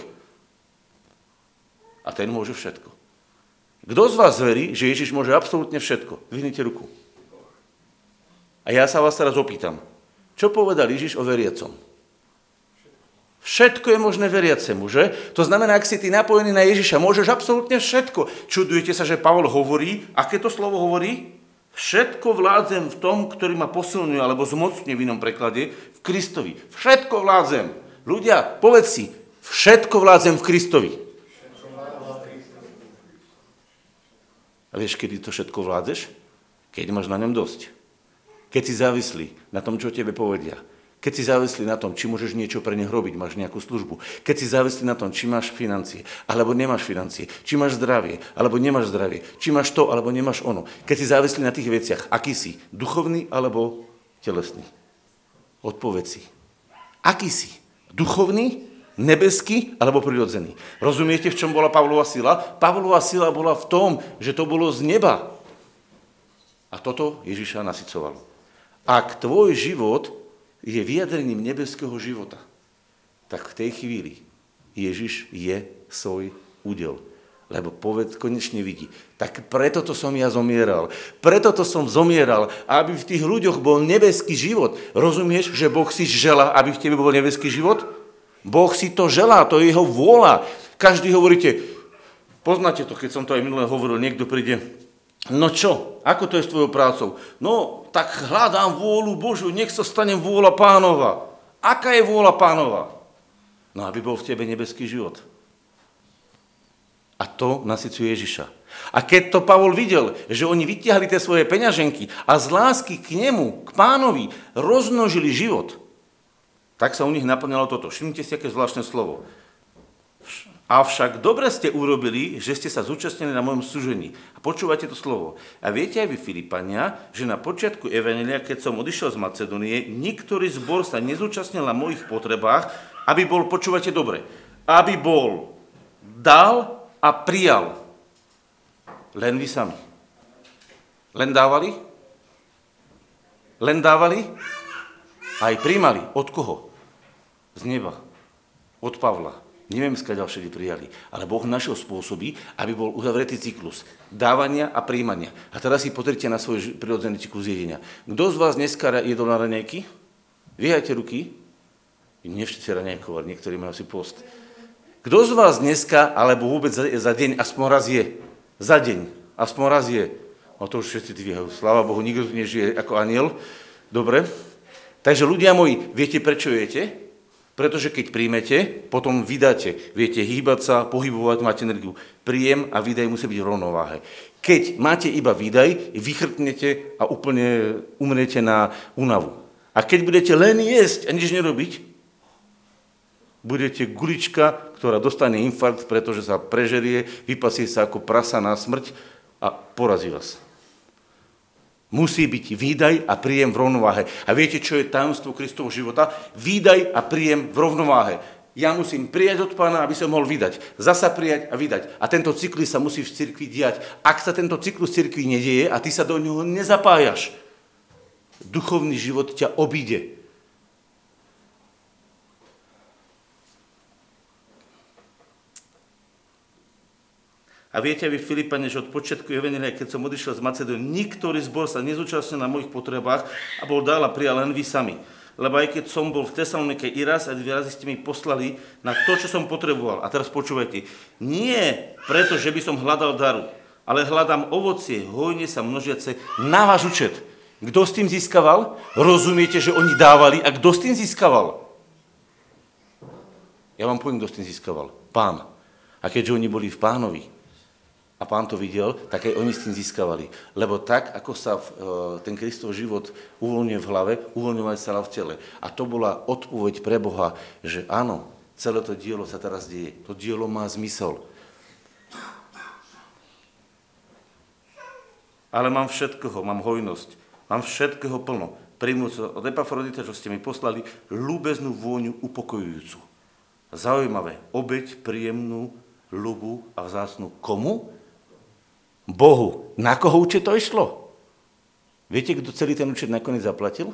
A ten môže všetko. Kto z vás verí, že Ježiš môže absolútne všetko? Vyhnite ruku. A ja sa vás teraz opýtam. Čo povedal Ježiš o veriacom? Všetko je možné veriacemu, že? To znamená, ak si ty napojený na Ježiša, môžeš absolútne všetko. Čudujete sa, že Pavol hovorí? Aké to slovo hovorí? Všetko vládzem v tom, ktorý ma posilňuje, alebo zmocňuje v inom preklade, v Kristovi. Všetko vládzem. Ľudia, povedz si, všetko vládzem v Kristovi. Všetko vládzem v Kristovi. A vieš, kedy to všetko vládzeš? Keď máš na ňom dosť. Keď si závislý na tom, čo tebe povedia. Keď si závislý na tom, či môžeš niečo pre nich robiť, máš nejakú službu. Keď si závislý na tom, či máš financie, alebo nemáš financie. Či máš zdravie, alebo nemáš zdravie. Či máš to, alebo nemáš ono. Keď si závislý na tých veciach, aký si? Duchovný, alebo telesný? Odpoveď si. Aký si? Duchovný, nebeský, alebo prirodzený? Rozumiete, v čom bola Pavlova sila? Pavlova sila bola v tom, že to bolo z neba. A toto Ježiša nasycovalo. Ak tvoj život je vyjadrením nebeského života, tak v tej chvíli Ježiš je svoj údel. Lebo poved konečne vidí. Tak preto to som ja zomieral. Preto to som zomieral, aby v tých ľuďoch bol nebeský život. Rozumieš, že Boh si želá, aby v tebe bol nebeský život? Boh si to želá, to je jeho vôľa. Každý hovoríte, poznáte to, keď som to aj minulé hovoril, niekto príde, no čo, ako to je s tvojou prácou? No, tak hľadám vôľu Božiu, nech sa stane vôľa Pánova. Aká je vôľa Pánova? No, aby bol v tebe nebeský život. A to nasycuje Ježiša. A keď to Pavol videl, že oni vytiahli tie svoje peňaženky a z lásky k nemu, k Pánovi, rozmnožili život, tak sa u nich naplňalo toto. Všimnite si, aké zvláštne slovo. Avšak dobre ste urobili, že ste sa zúčastnili na mojom služení. A počúvate to slovo. A viete aj vy, Filipania, že na počiatku Evanjelia, keď som odišiel z Macedónie, niektorý zbor sa nezúčastnil na mojich potrebách, aby bol, počúvate dobre, aby bol dal a prijal. Len vy sami. Len dávali? Len dávali? Aj príjmali. Od koho? Z neba. Od Pavla. Neviem, skáďal všetci prijali, ale Boh našiel spôsoby, aby bol uzavretý cyklus dávania a príjmania. A teraz si pozrite na svoj prirodzený cyklus jedenia. Kto z vás dneska jedol na raňajky? Vyhajte ruky. Nie všetci raňajkovali, niektorí majú si post. Kto z vás dneska, alebo vôbec za, za deň, aspoň raz je? Za deň, aspoň raz je. No to už všetci dvíhajú. Sláva Bohu, nikto tu nežije ako aniel. Dobre. Takže ľudia moji, viete, prečo jete? Pretože keď príjmete, potom vydáte. Viete hýbať sa, pohybovať, máte energiu. Príjem a výdaj musí byť v rovnováhe. Keď máte iba výdaj, vychrtnete a úplne umrete na únavu. A keď budete len jesť a nič nerobiť, budete gulička, ktorá dostane infarkt, pretože sa prežerie, vypasie sa ako prasa na smrť a porazí vás. Musí byť výdaj a príjem v rovnováhe. A viete, čo je tajomstvo Kristovho života? Výdaj a príjem v rovnováhe. Ja musím prijať od Pána, aby som mohol vydať. Zasa prijať a vydať. A tento cyklus sa musí v cirkvi diať. Ak sa tento cyklus v cirkvi nedieje a ty sa do neho nezapájaš, duchovný život ťa obíde. A viete, vy, Filipane, že od počiatku Evanjelia, keď som odišiel z Macedónie, niektorý zbor sa nezúčastnil na mojich potrebách a bol dal a prijal len vy sami. Lebo aj keď som bol v Tesalonike i raz a dve razy ste mi poslali na to, čo som potreboval. A teraz počúvajte. Nie preto, že by som hľadal daru, ale hľadám ovocie, hojne sa množiace na váš účet. Kto s tým získaval? Rozumiete, že oni dávali? A kto s tým získaval? Ja vám poviem, kto s tým získaval. Pán. A keďže oni boli v Pánovi, a Pán to videl, tak aj oni s tým získavali. Lebo tak, ako sa v, ten Kristov život uvoľňuje v hlave, uvoľňovať sa v tele. A to bola odpoveď pre Boha, že áno, celé to dielo sa teraz deje. To dielo má zmysel. Ale mám všetkoho, mám hojnosť, mám všetkoho plno. Príjmuť sa od Epafrodita, čo ste mi poslali, ľúbeznú vôňu upokojujúcu. Zaujímavé, obeť príjemnú, ľúbu a vzácnu komu? Bohu. Na koho účet to išlo? Viete, kto celý ten účet nakoniec zaplatil?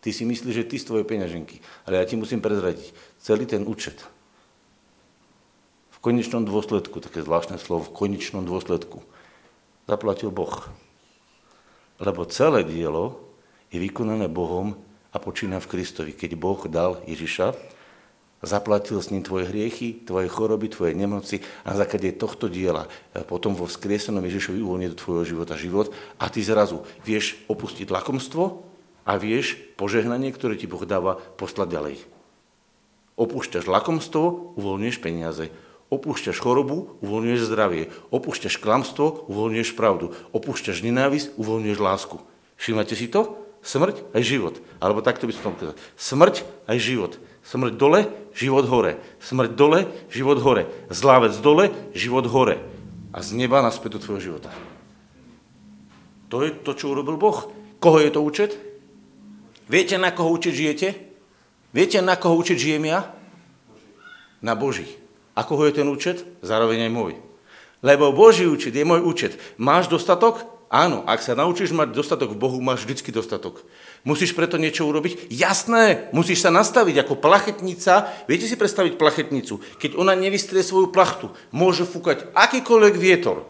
Ty si myslíš, že ty z tvojej peňaženky. Ale ja ti musím prezradiť. Celý ten účet. V konečnom dôsledku, také zvláštne slovo, v konečnom dôsledku, zaplatil Boh. Lebo celé dielo je vykonané Bohom a počína v Kristovi. Keď Boh dal Ježiša, zaplatil s ním tvoje hriechy, tvoje choroby, tvoje nemoci a na základe tohto diela potom vo vzkriesenom Ježišovi uvoľní do tvojho života život a ty zrazu vieš opustiť lakomstvo a vieš požehnanie, ktoré ti Boh dáva, poslať ďalej. Opúšťaš lakomstvo, uvoľníš peniaze. Opúšťaš chorobu, uvoľňuješ zdravie. Opúšťaš klamstvo, uvoľňuješ pravdu. Opúšťaš nenávisť, uvoľňuješ lásku. Všimnete si to? Smrť aj život. Alebo takto by som to povedal. Smrť aj život. Smrť dole, život hore. Smrť dole, život hore. Zlá vec dole, život hore. A z neba naspäť do tvojho života. To je to, čo urobil Boh. Koho je to účet? Viete, na koho účet žijete? Viete, na koho účet žijem ja? Na Boží. A koho je ten účet? Zároveň aj môj. Lebo Boží účet je môj účet. Máš dostatok? Áno. Ak sa naučíš mať dostatok v Bohu, máš vždycky dostatok. Musíš preto niečo urobiť? Jasné. Musíš sa nastaviť ako plachetnica. Viete si predstaviť plachetnicu? Keď ona nevystrie svoju plachtu, môže fúkať akýkoľvek vietor.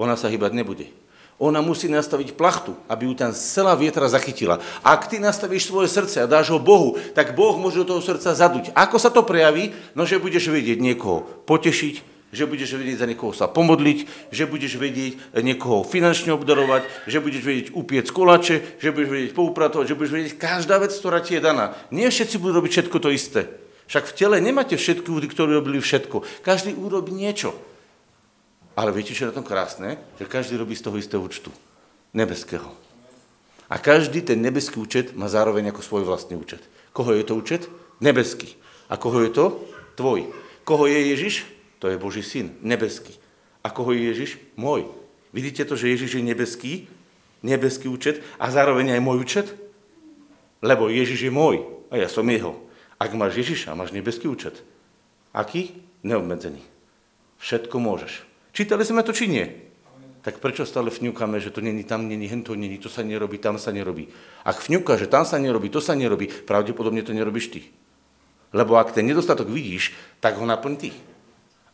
Ona sa hýbať nebude. Ona musí nastaviť plachtu, aby ju tam celá vietra zachytila. Ak ty nastavíš svoje srdce a dáš ho Bohu, tak Boh môže do toho srdca zaduť. Ako sa to prejaví? No, že budeš vedieť niekoho potešiť, že budeš vedieť za niekoho sa pomodliť, že budeš vedieť niekoho finančne obdarovať, že budeš vedieť upiec koláče, že budeš vedieť poupratovať, že budeš vedieť každá vec, ktorá ti je daná. Nie všetci budú robiť všetko to isté. Však v tele nemáte všetky ľudí, ktorí robili všetko. Každý urobí niečo. Ale viete, čo je na tom krásne? Že každý robí z toho istého účtu. Nebeského. A každý ten nebeský účet má zároveň ako svoj vlastný účet. Koho je to účet? Nebeský. A koho je to? Tvoj. Koho je Ježiš? To je Boží syn. Nebeský. A koho je Ježiš? Môj. Vidíte to, že Ježiš je nebeský? Nebeský účet a zároveň aj môj účet? Lebo Ježiš je môj a ja som jeho. Ak máš Ježiša, máš nebeský účet. Aký? Neobmedzený. Všetko môžeš. Čítali sme to, či nie? Tak prečo stále fňukáme, že to není tam, není hento, není, to sa nerobí, tam sa nerobí. Ak fňukáš, že tam sa nerobí, to sa nerobí, pravdepodobne to nerobíš ty. Lebo ak ten nedostatok vidíš, tak ho naplň ty.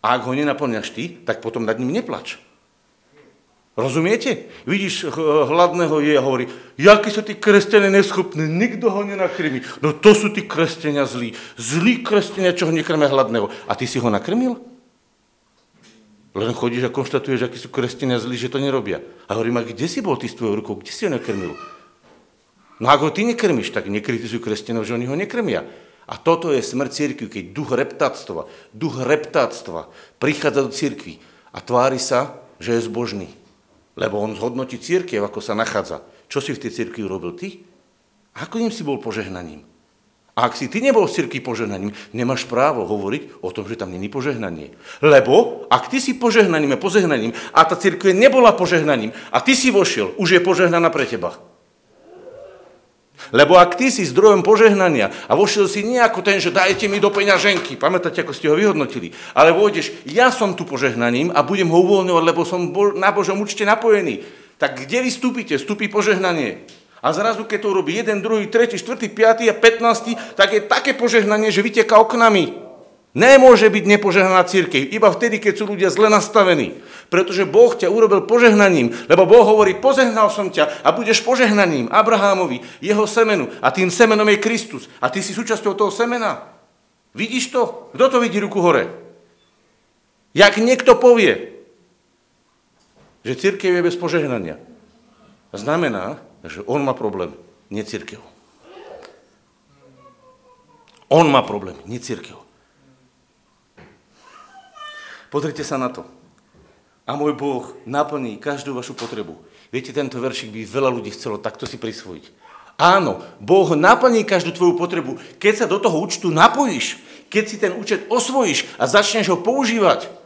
A ak ho nenaplňaš ty, tak potom nad ním neplač. Rozumiete? Vidíš hladného je a hovorí, jaký sú tí kresťania neschopní, nikto ho nenakrmí. No to sú tí kresťania zlí. Zlí kresťania, čo ho nekrmia hladného. A ty si ho nakrmil? Len chodíš a konštatuješ, akí sú kresťania zlí, že to nerobia. A hovorím, a kde si bol ty s tvojou rukou? Kde si ho nekrmil? No ak ho ty nekrmiš, tak nekritizuj kresťanov, že oni ho nekrmia. A toto je smrť cirkvi, keď duch reptáctva, duch reptáctva prichádza do cirkvi a tvári sa, že je zbožný. Lebo on zhodnotí cirkev, ako sa nachádza. Čo si v tej cirkvi urobil ty? Ako ním si bol požehnaním? A ak si ty nebol v cirkvi požehnaním, nemáš právo hovoriť o tom, že tam není požehnanie. Lebo ak ty si požehnaním a požehnaním a tá cirkev nebola požehnaním a ty si vošiel, už je požehnaná pre teba. Lebo ak ty si zdrojom požehnania a vošiel si nie ako ten, že dajte mi do peňaženky, pamätáte, ako ste ho vyhodnotili, ale vojdeš, ja som tu požehnaním a budem ho uvoľňovať, lebo som na Božom účte napojený. Tak kde vystúpite? Vstúpi požehnanie. A zrazu, keď to robí jeden, druhý, tretí, štvrtý, piatý a pätnásty, tak je také požehnanie, že vyteká oknami. Nemôže byť nepožehnaná cirkev, iba vtedy, keď sú ľudia zle nastavení. Pretože Boh ťa urobil požehnaním, lebo Boh hovorí, požehnal som ťa a budeš požehnaním Abrahamovi, jeho semenu a tým semenom je Kristus. A ty si súčasťou toho semena. Vidíš to? Kto to vidí ruku hore? Jak niekto povie, že cirkev je bez požehnania, znamená, že on má problém, nie cirkev. On má problém, nie cirkev. Pozrite sa na to. A môj Boh naplní každú vašu potrebu. Viete, tento veršik by veľa ľudí chcelo takto si prisvojiť. Áno, Boh naplní každú tvoju potrebu, keď sa do toho účtu napojíš, keď si ten účet osvojíš a začneš ho používať.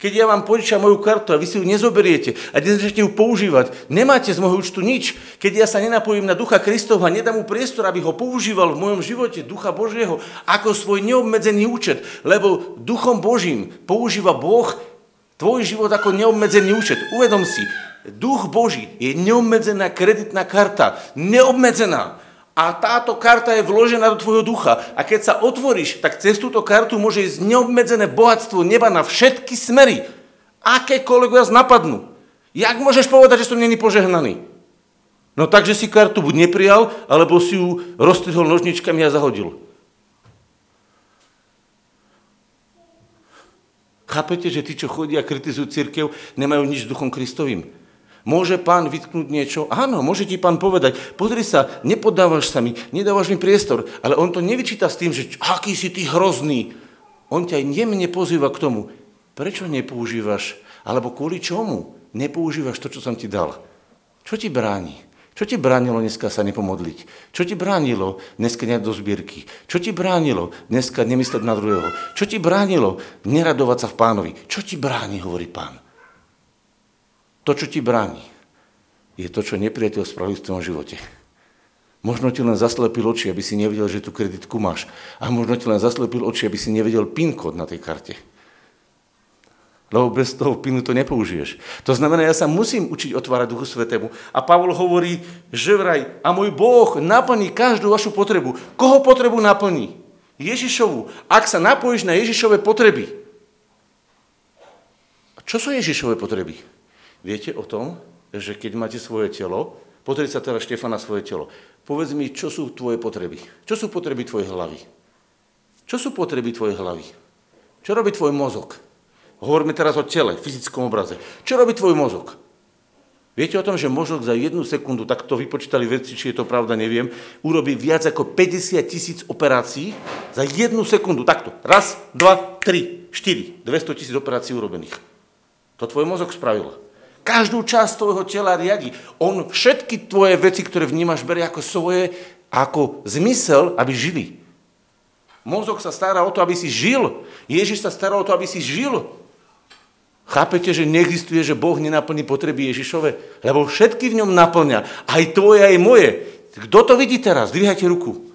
Keď ja vám požičam moju kartu a vy si ju nezoberiete a nezačnete ju používať, nemáte z môjho účtu nič. Keď ja sa nenapojím na Ducha Kristovha, nedám mu priestor, aby ho používal v mojom živote, Ducha Božieho, ako svoj neobmedzený účet, lebo Duchom Božím používa Boh tvoj život ako neobmedzený účet. Uvedom si, Duch Boží je neobmedzená kreditná karta, neobmedzená. A táto karta je vložená do tvojho ducha. A keď sa otvoríš, tak cez túto kartu môže ísť neobmedzené bohatstvo neba na všetky smery. Akékoľvek vás napadnú. Jak môžeš povedať, že som není požehnaný? No takže si kartu buď neprijal, alebo si ju roztrhol nožničkami a zahodil. Chápete, že tí, čo chodia a kritizujú cirkev, nemajú nič s Duchom Kristovým? Môže pán vytknúť niečo? Áno, môže ti pán povedať, pozri sa, nepodávaš sa mi, nedávaš mi priestor, ale on to nevyčíta s tým, že aký si ty hrozný. On ťa jemne pozýva k tomu, prečo nepoužívaš, alebo kvôli čomu nepoužívaš to, čo som ti dal. Čo ti bráni? Čo ti bránilo dneska sa nepomodliť? Čo ti bránilo dneska nejsť do zbierky? Čo ti bránilo dneska nemyslieť na druhého? Čo ti bránilo neradovať sa v Pánovi? Čo ti bráni, hovorí Pán? To, čo ti bráni, je to, čo nepriateľ spravil v tvojom živote. Možno ti len zaslepil oči, aby si nevedel, že tú kreditku máš. A možno ti len zaslepil oči, aby si nevedel pin kód na tej karte. Lebo bez toho pinu to nepoužiješ. To znamená, ja sa musím učiť otvárať Duchu Svätému. A Pavol hovorí, že vraj, a môj Boh naplní každú vašu potrebu. Koho potrebu naplní? Ježišovu. Ak sa napojíš na Ježišove potreby. A čo sú Ježišove potreby? Viete o tom, že keď máte svoje telo, pozri sa teraz, Štefan, na svoje telo. Povedz mi, čo sú tvoje potreby? Čo sú potreby tvojej hlavy? Čo sú potreby tvojej hlavy? Čo robí tvoj mozog? Hovoríme teraz o tele, fyzickom obraze. Čo robí tvoj mozog? Viete o tom, že mozog za jednu sekundu, tak to vypočítali vedci, či je to pravda, neviem, urobí viac ako päťdesiat tisíc operácií za jednu sekundu. Takto. Raz, dva, tri, štyri. dvesto tisíc operácií urobených. To tvoj mozog spravil. Každú časť tvojho tela riadi. On všetky tvoje veci, ktoré vnímaš, berie ako svoje, ako zmysel, aby žili. Mozog sa stará o to, aby si žil. Ježiš sa stará o to, aby si žil. Chápete, že neexistuje, že Boh nenaplní potreby Ježišove? Lebo všetky v ňom naplňa. Aj tvoje, aj moje. Kto to vidí teraz? Dvíhajte ruku.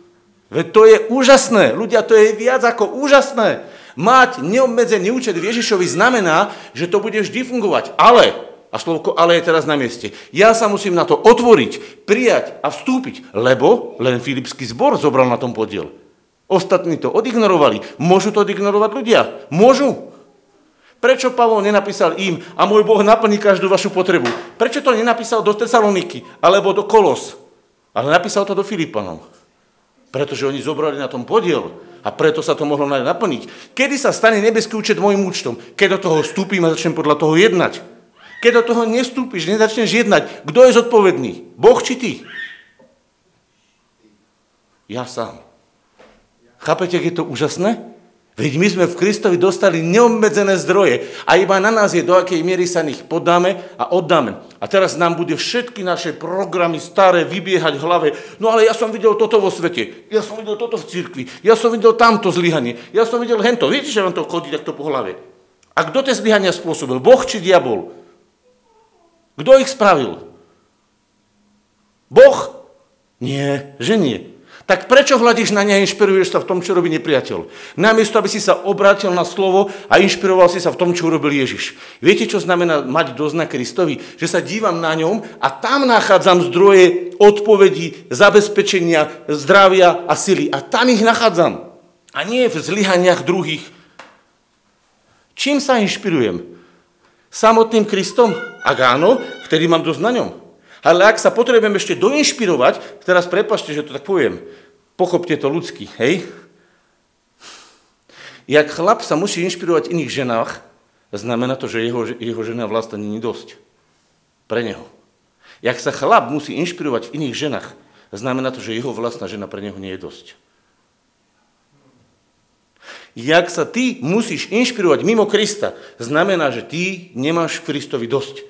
Veď to je úžasné. Ľudia, to je viac ako úžasné. Mať neobmedzený účet v Ježišovi znamená, že to bude vždy fungovať. Ale... A slovko ale je teraz na mieste. Ja sa musím na to otvoriť, prijať a vstúpiť, lebo len Filipský zbor zobral na tom podiel. Ostatní to odignorovali. Môžu to odignorovať ľudia? Môžu. Prečo Pavol nenapísal im a môj Boh naplní každú vašu potrebu? Prečo to nenapísal do Tesaloniky alebo do Kolos? Ale napísal to do Filipanov. Pretože oni zobrali na tom podiel a preto sa to mohlo naplniť. Kedy sa stane nebeský účet môjim účtom? Keď do toho vstúpim a začnem podľa toho jednať. Keď do toho nestúpiš, nezačneš jednať, kto je zodpovedný? Boh či ty? Ja sám. Chápete, ak je to úžasné? Veď my sme v Kristovi dostali neobmedzené zdroje a iba na nás je, do akej miery sa ich podáme a oddáme. A teraz nám bude všetky naše programy staré vybiehať v hlave. No ale ja som videl toto vo svete, ja som videl toto v cirkvi, ja som videl tamto zlyhanie, ja som videl hento. Viete, že vám to chodí takto po hlave? A kto tie zlyhania spôsobil? Boh či diabol? Kto ich spravil? Boh? Nie, že nie. Tak prečo hľadíš na ne a inšpiruješ sa v tom, čo robí nepriateľ? Namiesto, aby si sa obrátil na slovo a inšpiroval si sa v tom, čo urobil Ježiš. Viete, čo znamená mať dozna Kristovi? Že sa dívam na ňom a tam nachádzam zdroje odpovedí, zabezpečenia, zdravia a sily. A tam ich nachádzam. A nie v zlyhaniach druhých. Čím sa inšpirujem? Samotným Kristom? Ak áno, vtedy mám dosť na ňom. Ale ak sa potrebujem ešte doinšpirovať, teraz prepáčte, že to tak poviem, pochopte to ľudsky, hej? Jak chlap sa musí inšpirovať v iných ženách, znamená to, že jeho, jeho žena vlastne nie je dosť pre neho. Jak sa chlap musí inšpirovať v iných ženách, znamená to, že jeho vlastná žena pre neho nie je dosť. Jak sa ty musíš inšpirovať mimo Krista, znamená, že ty nemáš Kristovi dosť.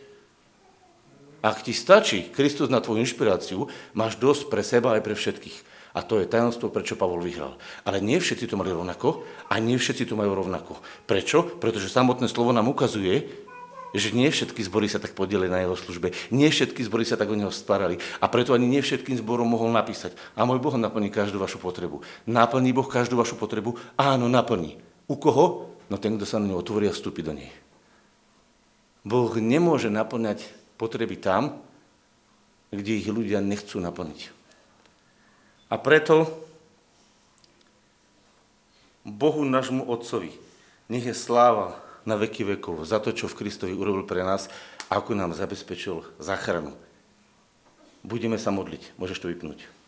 Ak ti stačí Kristus na tvoju inšpiráciu, máš dosť pre seba aj pre všetkých. A to je tajomstvo, prečo Pavol vyhral. Ale nie všetci to mali rovnako a nie všetci to majú rovnako. Prečo? Pretože samotné slovo nám ukazuje, že nie všetky zbory sa tak podielili na jeho službe. Nie všetky zbory sa tak o neho starali. A preto ani nie všetkým zborom mohol napísať. A môj Boh naplní každú vašu potrebu. Naplní Boh každú vašu potrebu? Áno, naplní. U koho? No ten, kto sa na ňu otvorí a vstúpi do nej. Boh nemôže naplňať potreby tam, kde ich ľudia nechcú naplniť. A preto Bohu nášmu Otcovi nech je sláva na veky vekov, za to, čo v Kristovi urobil pre nás, ako nám zabezpečil záchranu. Budeme sa modliť. Môžeš to vypnúť.